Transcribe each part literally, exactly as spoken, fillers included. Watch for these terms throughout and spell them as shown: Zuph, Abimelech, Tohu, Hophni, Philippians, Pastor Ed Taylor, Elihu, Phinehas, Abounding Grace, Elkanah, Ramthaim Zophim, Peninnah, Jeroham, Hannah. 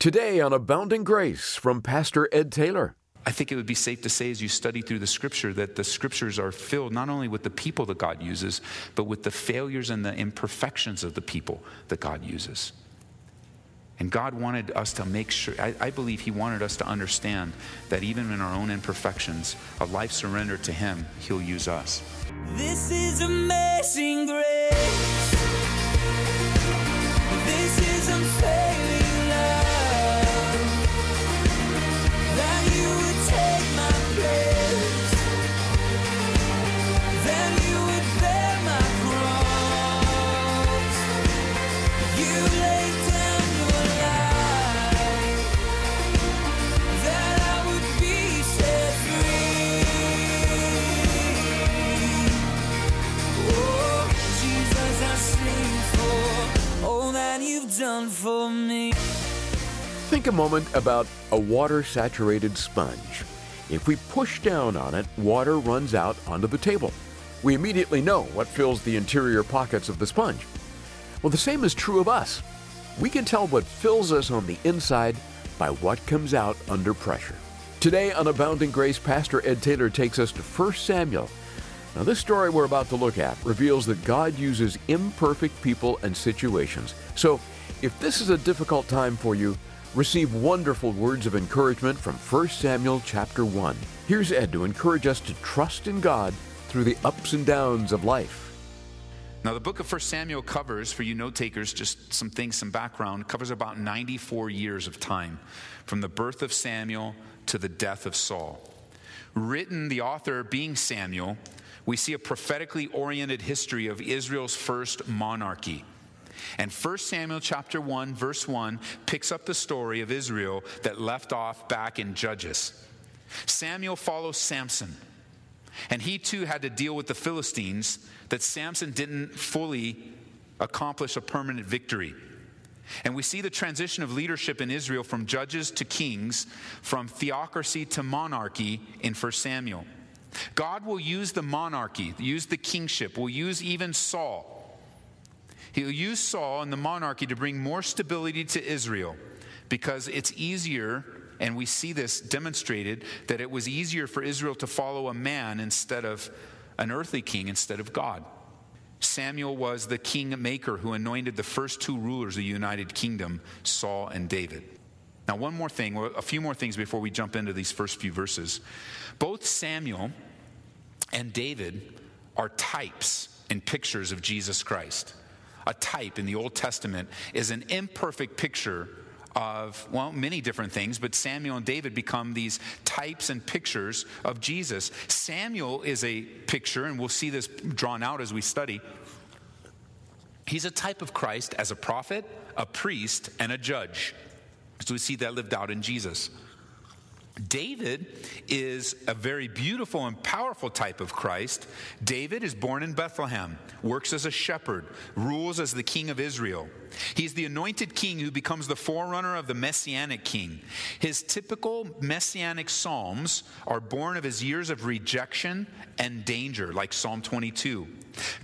Today on Abounding Grace from Pastor Ed Taylor. I think it would be safe to say as you study through the Scripture that the Scriptures are filled not only with the people that God uses, but with the failures and the imperfections of the people that God uses. And God wanted us to make sure, I, I believe he wanted us to understand that even in our own imperfections, a life surrendered to him, he'll use us. This is amazing grace. This is unfailing love. That you would take my place. That you would bear my cross. You laid down your life. That I would be set free. Oh, Jesus, I sing for all that you've done for me. Think a moment about a water-saturated sponge. If we push down on it, water runs out onto the table. We immediately know what fills the interior pockets of the sponge. Well, the same is true of us. We can tell what fills us on the inside by what comes out under pressure. Today on Abounding Grace, Pastor Ed Taylor takes us to First Samuel. Now, this story we're about to look at reveals that God uses imperfect people and situations. So, if this is a difficult time for you, receive wonderful words of encouragement from First Samuel chapter one. Here's Ed to encourage us to trust in God through the ups and downs of life. Now, the book of First Samuel covers, for you note-takers, just some things, some background, covers about ninety-four years of time, from the birth of Samuel to the death of Saul. Written, the author being Samuel, we see a prophetically oriented history of Israel's first monarchy. And First Samuel chapter one, verse one, picks up the story of Israel that left off back in Judges. Samuel follows Samson, and he too had to deal with the Philistines that Samson didn't fully accomplish a permanent victory. And we see the transition of leadership in Israel from judges to kings, from theocracy to monarchy in First Samuel. God will use the monarchy, use the kingship, will use even Saul. He'll use Saul and the monarchy to bring more stability to Israel, because it's easier, and we see this demonstrated, that it was easier for Israel to follow a man instead of an earthly king, instead of God. Samuel was the king maker who anointed the first two rulers of the United Kingdom, Saul and David. Now, one more thing, a few more things before we jump into these first few verses. Both Samuel and David are types and pictures of Jesus Christ. A type in the Old Testament is an imperfect picture of, well, many different things, but Samuel and David become these types and pictures of Jesus. Samuel is a picture, and we'll see this drawn out as we study. He's a type of Christ as a prophet, a priest, and a judge. So we see that lived out in Jesus. David is a very beautiful and powerful type of Christ. David is born in Bethlehem, works as a shepherd, rules as the king of Israel. He's the anointed king who becomes the forerunner of the messianic king. His typical messianic psalms are born of his years of rejection and danger, like Psalm twenty-two.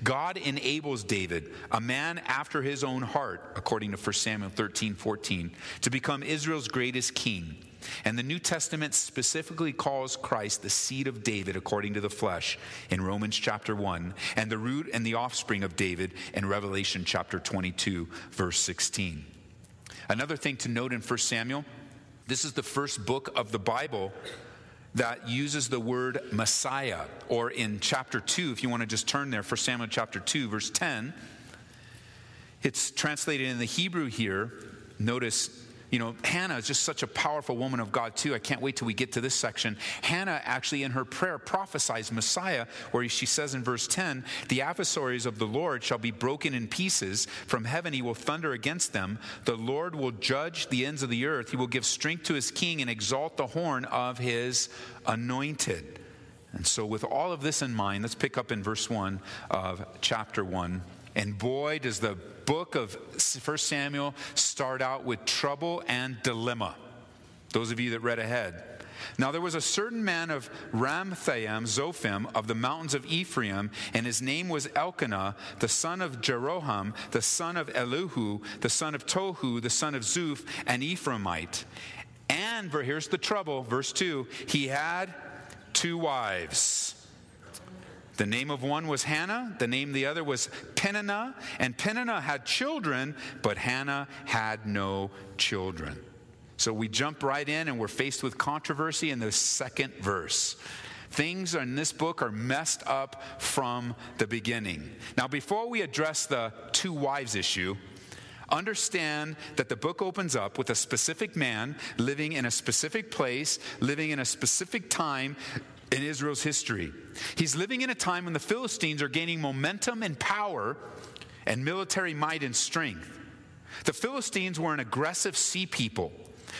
God enables David, a man after his own heart, according to First Samuel thirteen fourteen, to become Israel's greatest king. And the New Testament specifically calls Christ the seed of David according to the flesh in Romans chapter one, and the root and the offspring of David in Revelation chapter twenty-two, verse sixteen. Another thing to note in First Samuel, this is the first book of the Bible that uses the word Messiah, or in chapter two, if you want to just turn there, First Samuel chapter two, verse ten. It's translated in the Hebrew here. Notice, you know, Hannah is just such a powerful woman of God, too. I can't wait till we get to this section. Hannah actually, in her prayer, prophesies Messiah, where she says in verse ten, "The adversaries of the Lord shall be broken in pieces. From heaven he will thunder against them. The Lord will judge the ends of the earth. He will give strength to his king and exalt the horn of his anointed." And so with all of this in mind, let's pick up in verse one of chapter one. And boy, does the book of First Samuel start out with trouble and dilemma. Those of you that read ahead, Now there was a certain man of Ramthaim Zophim of the mountains of Ephraim, and his name was Elkanah, the son of Jeroham, the son of Elihu, the son of Tohu, the son of Zuph, an Ephraimite. And, here's the trouble, verse two, he had two wives. The name of one was Hannah, the name of the other was Peninnah, and Peninnah had children, but Hannah had no children. So we jump right in and we're faced with controversy in the second verse. Things in this book are messed up from the beginning. Now, before we address the two wives issue, understand that the book opens up with a specific man living in a specific place, living in a specific time in Israel's history. He's living in a time when the Philistines are gaining momentum and power and military might and strength. The Philistines were an aggressive sea people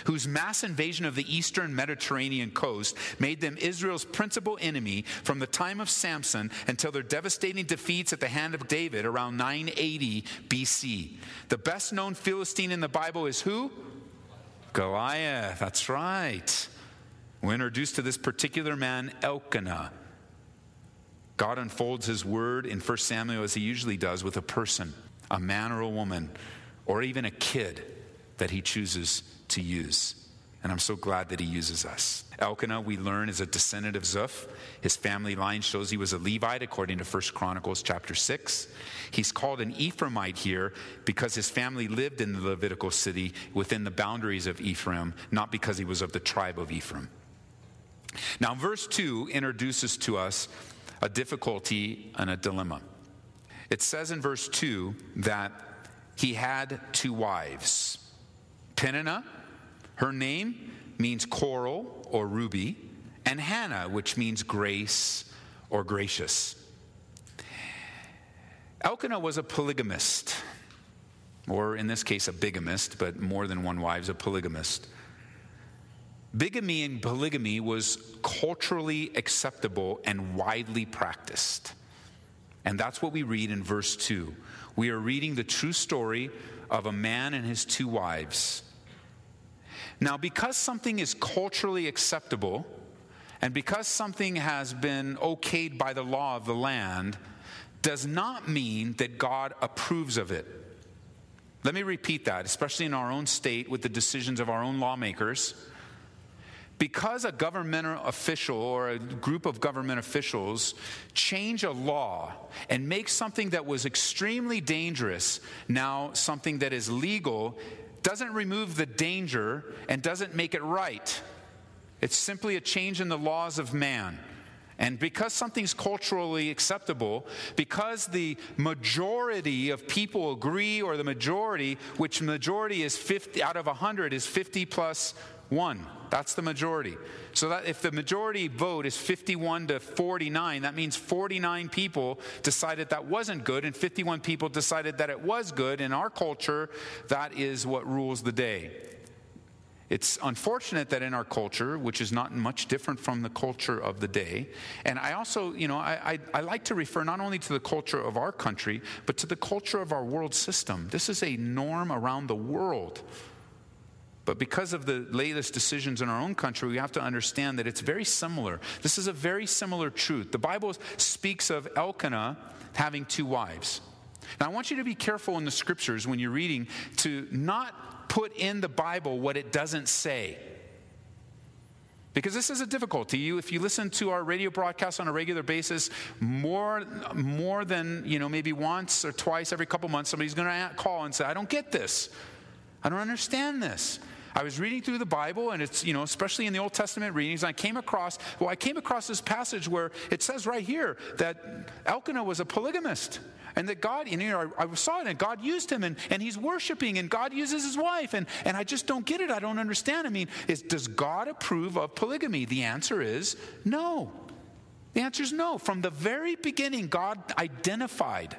whose mass invasion of the eastern Mediterranean coast made them Israel's principal enemy from the time of Samson until their devastating defeats at the hand of David around nine eighty B C. The best known Philistine in the Bible is who? Goliath. That's right. We're introduced to this particular man, Elkanah. God unfolds his word in First Samuel as he usually does with a person, a man or a woman, or even a kid that he chooses to use. And I'm so glad that he uses us. Elkanah, we learn, is a descendant of Zuph. His family line shows he was a Levite, according to First Chronicles chapter six. He's called an Ephraimite here because his family lived in the Levitical city within the boundaries of Ephraim, not because he was of the tribe of Ephraim. Now, verse two introduces to us a difficulty and a dilemma. It says in verse two that he had two wives. Peninnah, her name means coral or ruby, and Hannah, which means grace or gracious. Elkanah was a polygamist, or in this case a bigamist, but more than one wife is a polygamist. Bigamy and polygamy was culturally acceptable and widely practiced. And that's what we read in verse two. We are reading the true story of a man and his two wives. Now, because something is culturally acceptable, and because something has been okayed by the law of the land, does not mean that God approves of it. Let me repeat that, especially in our own state with the decisions of our own lawmakers. Because a government official or a group of government officials change a law and make something that was extremely dangerous now something that is legal, doesn't remove the danger and doesn't make it right. It's simply a change in the laws of man. And because something's culturally acceptable, because the majority of people agree, or the majority, which majority is fifty out of one hundred is fifty plus one. That's the majority. So that if the majority vote is fifty-one to forty-nine, that means forty-nine people decided that wasn't good and fifty-one people decided that it was good. In our culture, that is what rules the day. It's unfortunate that in our culture, which is not much different from the culture of the day, and I also, you know, I, I, I like to refer not only to the culture of our country, but to the culture of our world system. This is a norm around the world. But because of the latest decisions in our own country, we have to understand that it's very similar. This is a very similar truth. The Bible speaks of Elkanah having two wives. Now, I want you to be careful in the scriptures when you're reading to not put in the Bible what it doesn't say. Because this is a difficulty. You, if you listen to our radio broadcasts on a regular basis, more, more than, you know, maybe once or twice every couple months, somebody's going to call and say, I don't get this. I don't understand this. I was reading through the Bible, and it's, you know, especially in the Old Testament readings, I came across, well, I came across this passage where it says right here that Elkanah was a polygamist, and that God, you know, I, I saw it, and God used him, and, and he's worshiping, and God uses his wife, and, and I just don't get it. I don't understand. I mean, is, does God approve of polygamy? The answer is no. The answer is no. From the very beginning, God identified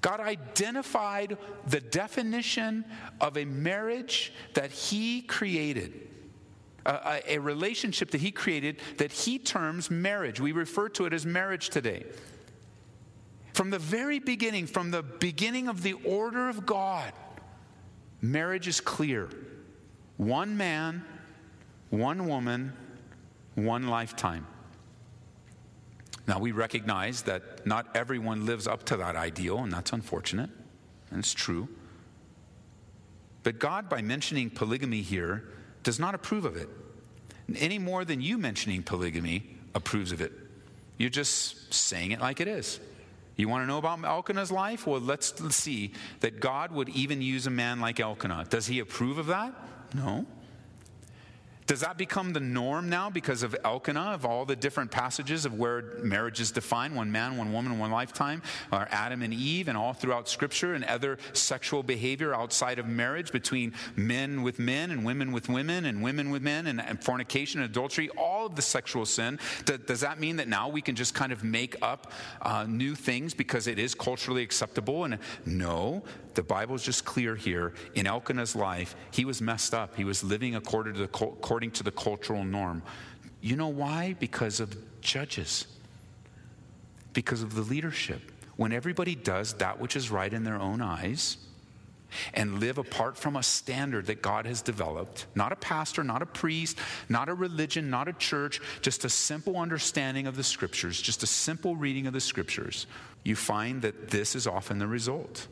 God identified the definition of a marriage that he created, a, a, a relationship that he created that he terms marriage. We refer to it as marriage today. From the very beginning, from the beginning of the order of God, marriage is clear. One man, One woman, one lifetime. Now, we recognize that not everyone lives up to that ideal, and that's unfortunate, and it's true. But God, by mentioning polygamy here, does not approve of it, any more than you mentioning polygamy approves of it. You're just saying it like it is. You want to know about Elkanah's life? Well, let's, let's see that God would even use a man like Elkanah. Does he approve of that? No. Does that become the norm now because of Elkanah, of all the different passages of where marriage is defined, one man, one woman, one lifetime, or Adam and Eve, and all throughout Scripture, and other sexual behavior outside of marriage between men with men and women with women and women with men and fornication and adultery, all of the sexual sin? Does that mean that now we can just kind of make up uh, new things because it is culturally acceptable? And no, the Bible's just clear here. In Elkanah's life, he was messed up. He was living according to the culture. According to the cultural norm. You know why? Because of judges. Because of the leadership. When everybody does that which is right in their own eyes and live apart from a standard that God has developed, not a pastor, not a priest, not a religion, not a church, just a simple understanding of the Scriptures, just a simple reading of the Scriptures, you find that this is often the result.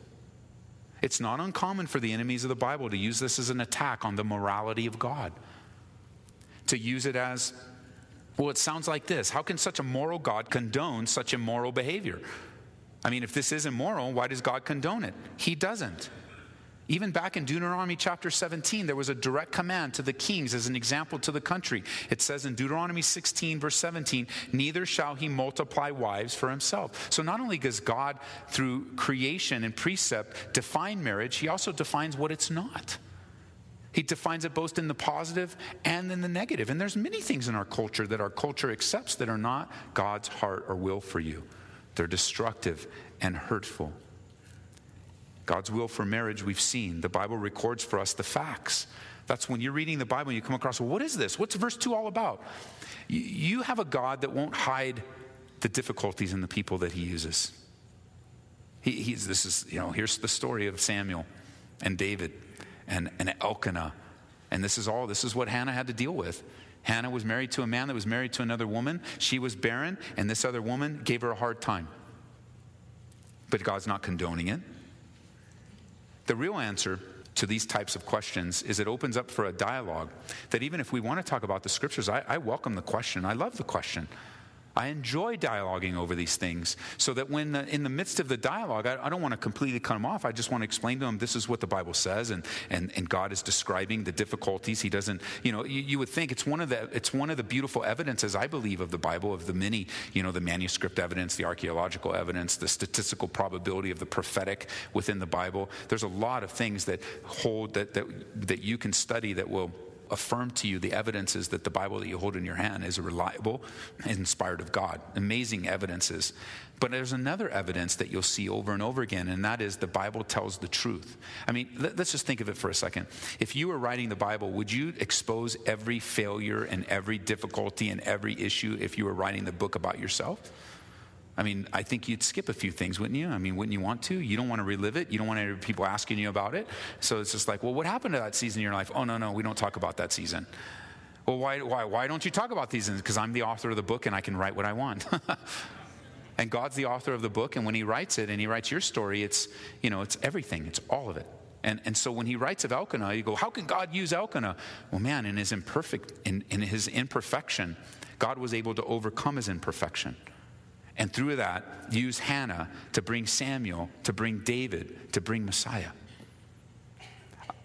It's not uncommon for the enemies of the Bible to use this as an attack on the morality of God. To use it as, well, it sounds like this. How can such a moral God condone such immoral behavior? I mean, if this is immoral, why does God condone it? He doesn't. Even back in Deuteronomy chapter seventeen, there was a direct command to the kings as an example to the country. It says in Deuteronomy sixteen, verse seventeen, neither shall he multiply wives for himself. So not only does God, through creation and precept, define marriage, he also defines what it's not. He defines it both in the positive and in the negative. And there's many things in our culture that our culture accepts that are not God's heart or will for you. They're destructive and hurtful. God's will for marriage, we've seen. The Bible records for us the facts. That's when you're reading the Bible and you come across, well, what is this? What's verse two all about? You have a God that won't hide the difficulties in the people that he uses. He, he's, this is, you know, here's the story of Samuel and David. And, and Elkanah. And this is all, this is what Hannah had to deal with. Hannah was married to a man that was married to another woman. She was barren, and this other woman gave her a hard time. But God's not condoning it. The real answer to these types of questions is it opens up for a dialogue that even if we want to talk about the Scriptures, I, I welcome the question. I love the question. I enjoy dialoguing over these things so that when the, in the midst of the dialogue, I, I don't want to completely cut them off. I just want to explain to them this is what the Bible says, and and, and God is describing the difficulties. He doesn't, you know, you, you would think it's one of the it's one of the beautiful evidences, I believe, of the Bible, of the many, you know, the manuscript evidence, the archaeological evidence, the statistical probability of the prophetic within the Bible. There's a lot of things that hold that that, that you can study that will affirm to you the evidences that the Bible that you hold in your hand is reliable and inspired of God. Amazing evidences. But there's another evidence that you'll see over and over again, and that is the Bible tells the truth. I mean, let's just think of it for a second. If you were writing the Bible, would you expose every failure and every difficulty and every issue if you were writing the book about yourself? I mean, I think you'd skip a few things, wouldn't you? I mean, wouldn't you want to? You don't want to relive it. You don't want any people asking you about it. So it's just like, well, what happened to that season in your life? Oh, no, no, we don't talk about that season. Well, why why, why don't you talk about these seasons? Because I'm the author of the book and I can write what I want. And God's the author of the book, and when he writes it and he writes your story, it's, you know, it's everything. It's all of it. And and so when he writes of Elkanah, you go, how can God use Elkanah? Well, man, in his imperfect, in, in his imperfection, God was able to overcome his imperfection. And through that, use Hannah to bring Samuel, to bring David, to bring Messiah.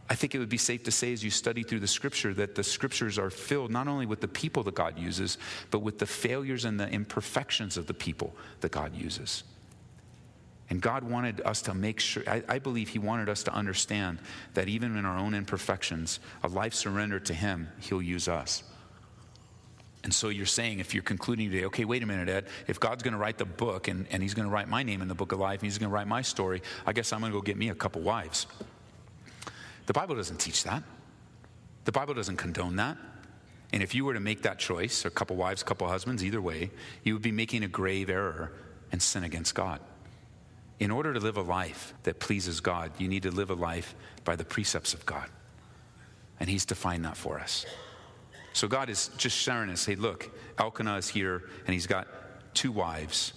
I think it would be safe to say as you study through the Scripture that the Scriptures are filled not only with the people that God uses, but with the failures and the imperfections of the people that God uses. And God wanted us to make sure, I, I believe he wanted us to understand that even in our own imperfections, a life surrendered to him, he'll use us. And so you're saying, if you're concluding today, okay, wait a minute, Ed, if God's going to write the book and, and he's going to write my name in the book of life and he's going to write my story, I guess I'm going to go get me a couple wives. The Bible doesn't teach that. The Bible doesn't condone that. And if you were to make that choice, a couple wives, a couple husbands, either way, you would be making a grave error and sin against God. In order to live a life that pleases God, you need to live a life by the precepts of God. And he's defined that for us. So God is just sharing us, hey, look, Elkanah is here, and he's got two wives.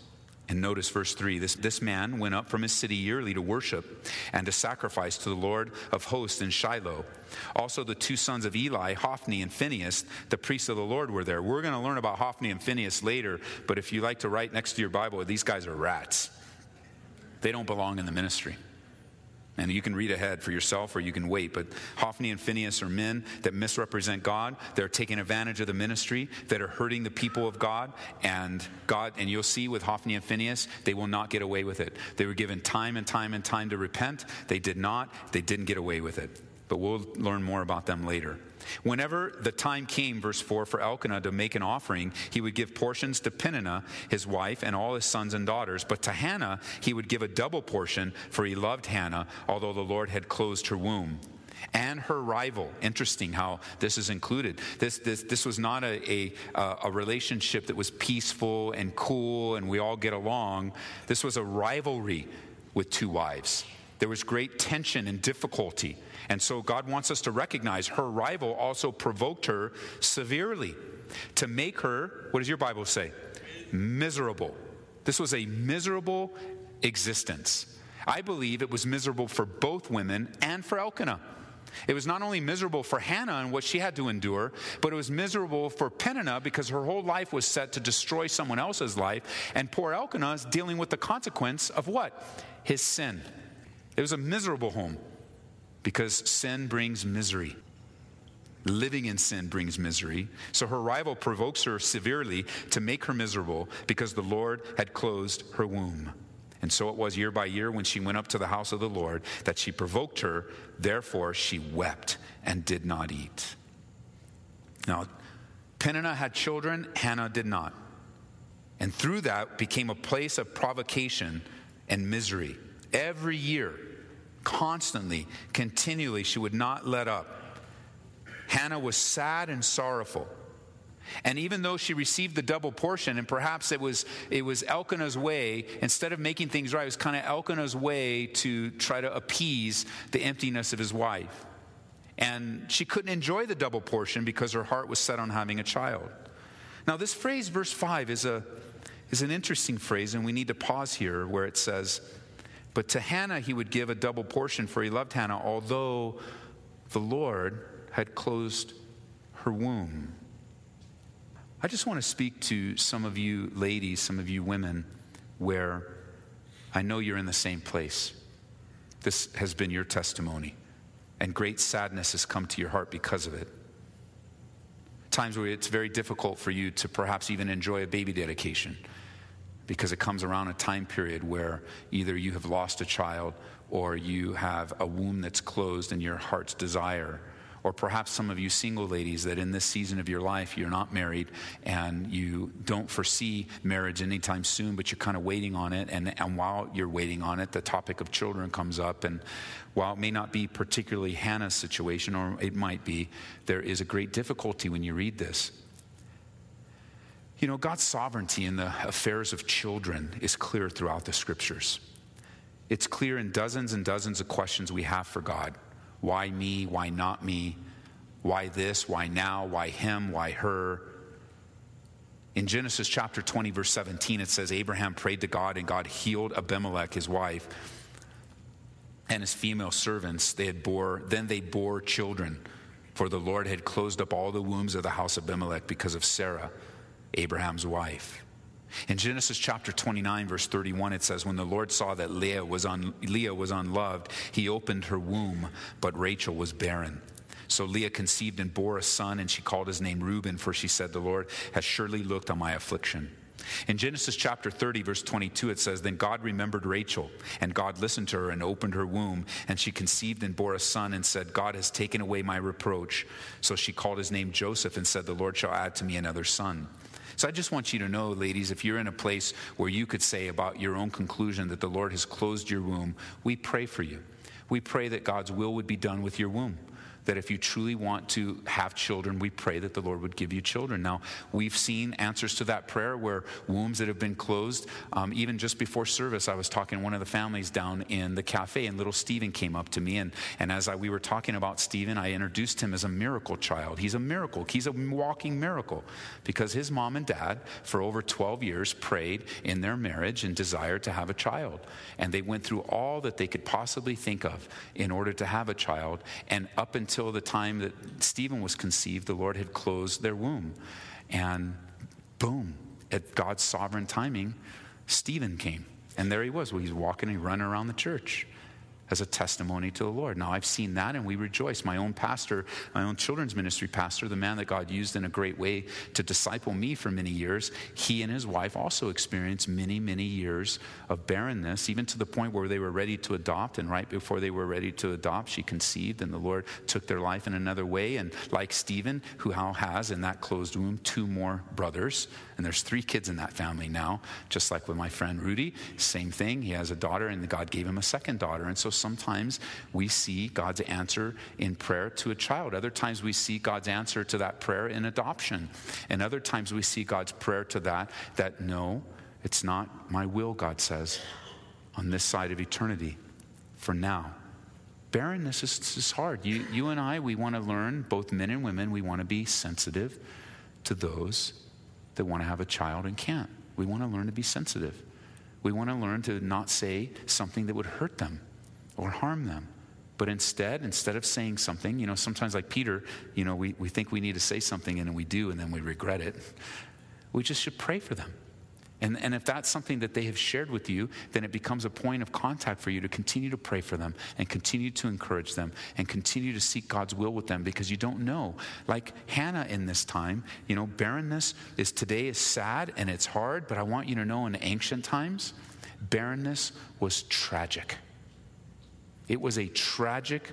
And notice verse three, this, this man went up from his city yearly to worship and to sacrifice to the Lord of hosts in Shiloh. Also the two sons of Eli, Hophni and Phinehas, the priests of the Lord, were there. We're going to learn about Hophni and Phinehas later, but if you like to write next to your Bible, these guys are rats. They don't belong in the ministry. And you can read ahead for yourself or you can wait, but Hophni and Phinehas are men that misrepresent God. They're taking advantage of the ministry, that are hurting the people of God, and God, and you'll see with Hophni and Phinehas, they will not get away with it. They were given time and time and time to repent. They did not. They didn't get away with it. But we'll learn more about them later. Whenever the time came, verse four, for Elkanah to make an offering, he would give portions to Peninnah, his wife, and all his sons and daughters. But to Hannah, he would give a double portion, for he loved Hannah, although the Lord had closed her womb. And her rival. Interesting how this is included. This this this was not a, a a relationship that was peaceful and cool and we all get along. This was a rivalry with two wives. There was great tension and difficulty. And so God wants us to recognize her rival also provoked her severely to make her, what does your Bible say? Miserable. This was a miserable existence. I believe it was miserable for both women and for Elkanah. It was not only miserable for Hannah and what she had to endure, but it was miserable for Peninnah because her whole life was set to destroy someone else's life. And poor Elkanah is dealing with the consequence of what? His sin. It was a miserable home. Because sin brings misery. Living in sin brings misery. So her rival provokes her severely to make her miserable because the Lord had closed her womb. And so it was year by year when she went up to the house of the Lord that she provoked her. Therefore, she wept and did not eat. Now, Peninnah had children. Hannah did not. And through that became a place of provocation and misery. Every year. Constantly, continually, she would not let up. Hannah was sad and sorrowful. And even though she received the double portion, and perhaps it was it was Elkanah's way, instead of making things right, it was kind of Elkanah's way to try to appease the emptiness of his wife. And she couldn't enjoy the double portion because her heart was set on having a child. Now, this phrase, verse five, is a is an interesting phrase, and we need to pause here where it says, but to Hannah he would give a double portion, for he loved Hannah, although the Lord had closed her womb. I just want to speak to some of you ladies, some of you women, where I know you're in the same place. This has been your testimony, and great sadness has come to your heart because of it. Times where it's very difficult for you to perhaps even enjoy a baby dedication, because it comes around a time period where either you have lost a child or you have a womb that's closed in your heart's desire. Or perhaps some of you single ladies that in this season of your life, you're not married and you don't foresee marriage anytime soon, but you're kind of waiting on it. And, and while you're waiting on it, the topic of children comes up. And while it may not be particularly Hannah's situation, or it might be, there is a great difficulty when you read this. You know, God's sovereignty in the affairs of children is clear throughout the scriptures. It's clear in dozens and dozens of questions we have for God. Why me? Why not me? Why this? Why now? Why him? Why her? In Genesis chapter twenty, verse seventeen, it says, Abraham prayed to God and God healed Abimelech, his wife, and his female servants. They had bore, then they bore children, for the Lord had closed up all the wombs of the house of Abimelech because of Sarah, Abraham's wife. In Genesis chapter twenty-nine, verse thirty-one, it says, when the Lord saw that Leah was un- Leah was unloved, he opened her womb, but Rachel was barren. So Leah conceived and bore a son, and she called his name Reuben, for she said, the Lord has surely looked on my affliction. In Genesis chapter thirty, verse twenty-two, it says, then God remembered Rachel, and God listened to her and opened her womb, and she conceived and bore a son and said, God has taken away my reproach. So she called his name Joseph and said, the Lord shall add to me another son. So I just want you to know, ladies, if you're in a place where you could say about your own conclusion that the Lord has closed your womb, we pray for you. We pray that God's will would be done with your womb, that if you truly want to have children, we pray that the Lord would give you children. Now, we've seen answers to that prayer where wombs that have been closed, um, even just before service, I was talking to one of the families down in the cafe, and little Stephen came up to me, and, and as I, we were talking about Stephen, I introduced him as a miracle child. He's a miracle. He's a walking miracle, because his mom and dad, for over twelve years, prayed in their marriage and desired to have a child, and they went through all that they could possibly think of in order to have a child, and up until the time that Stephen was conceived, the Lord had closed their womb, and boom, at God's sovereign timing, Stephen came, and there he was. Well, he's walking and running around the church as a testimony to the Lord. Now, I've seen that, and we rejoice. My own pastor, my own children's ministry pastor, the man that God used in a great way to disciple me for many years, he and his wife also experienced many, many years of barrenness, even to the point where they were ready to adopt, and right before they were ready to adopt, she conceived, and the Lord took their life in another way. And like Stephen, who now has in that closed womb two more brothers, and there's three kids in that family now, just like with my friend Rudy, same thing. He has a daughter, and God gave him a second daughter, and so sometimes we see God's answer in prayer to a child. Other times we see God's answer to that prayer in adoption. And other times we see God's prayer to that, that no, it's not my will, God says, on this side of eternity, for now. Barrenness is, is hard. You, you and I, we want to learn, both men and women, we want to be sensitive to those that want to have a child and can't. We want to learn to be sensitive. We want to learn to not say something that would hurt them or harm them. But instead, instead of saying something, you know, sometimes like Peter, you know, we, we think we need to say something, and then we do, and then we regret it. We just should pray for them. And, and if that's something that they have shared with you, then it becomes a point of contact for you to continue to pray for them and continue to encourage them and continue to seek God's will with them, because you don't know. Like Hannah in this time, you know, barrenness is today is sad and it's hard, but I want you to know in ancient times, barrenness was tragic. It was a tragic,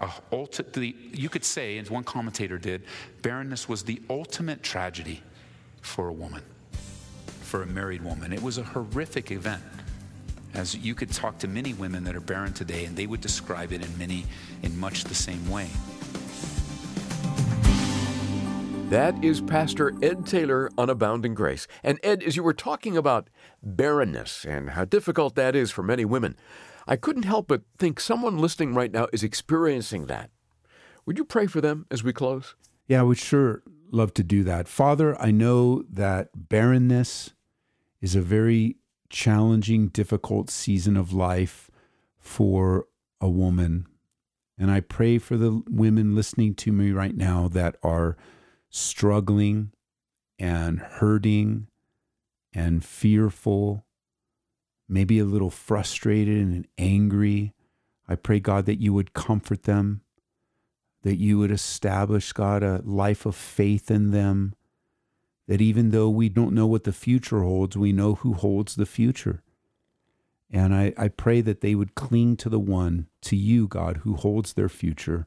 uh, ulti- the, you could say, as one commentator did, barrenness was the ultimate tragedy for a woman, for a married woman. It was a horrific event. As you could talk to many women that are barren today, and they would describe it in many, in much the same way. That is Pastor Ed Taylor on Abounding Grace. And Ed, as you were talking about barrenness and how difficult that is for many women, I couldn't help but think someone listening right now is experiencing that. Would you pray for them as we close? Yeah, I would sure love to do that. Father, I know that barrenness is a very challenging, difficult season of life for a woman. And I pray for the women listening to me right now that are struggling and hurting and fearful, maybe a little frustrated and angry. I pray, God, that you would comfort them, that you would establish, God, a life of faith in them, that even though we don't know what the future holds, we know who holds the future. And I, I pray that they would cling to the one, to you, God, who holds their future,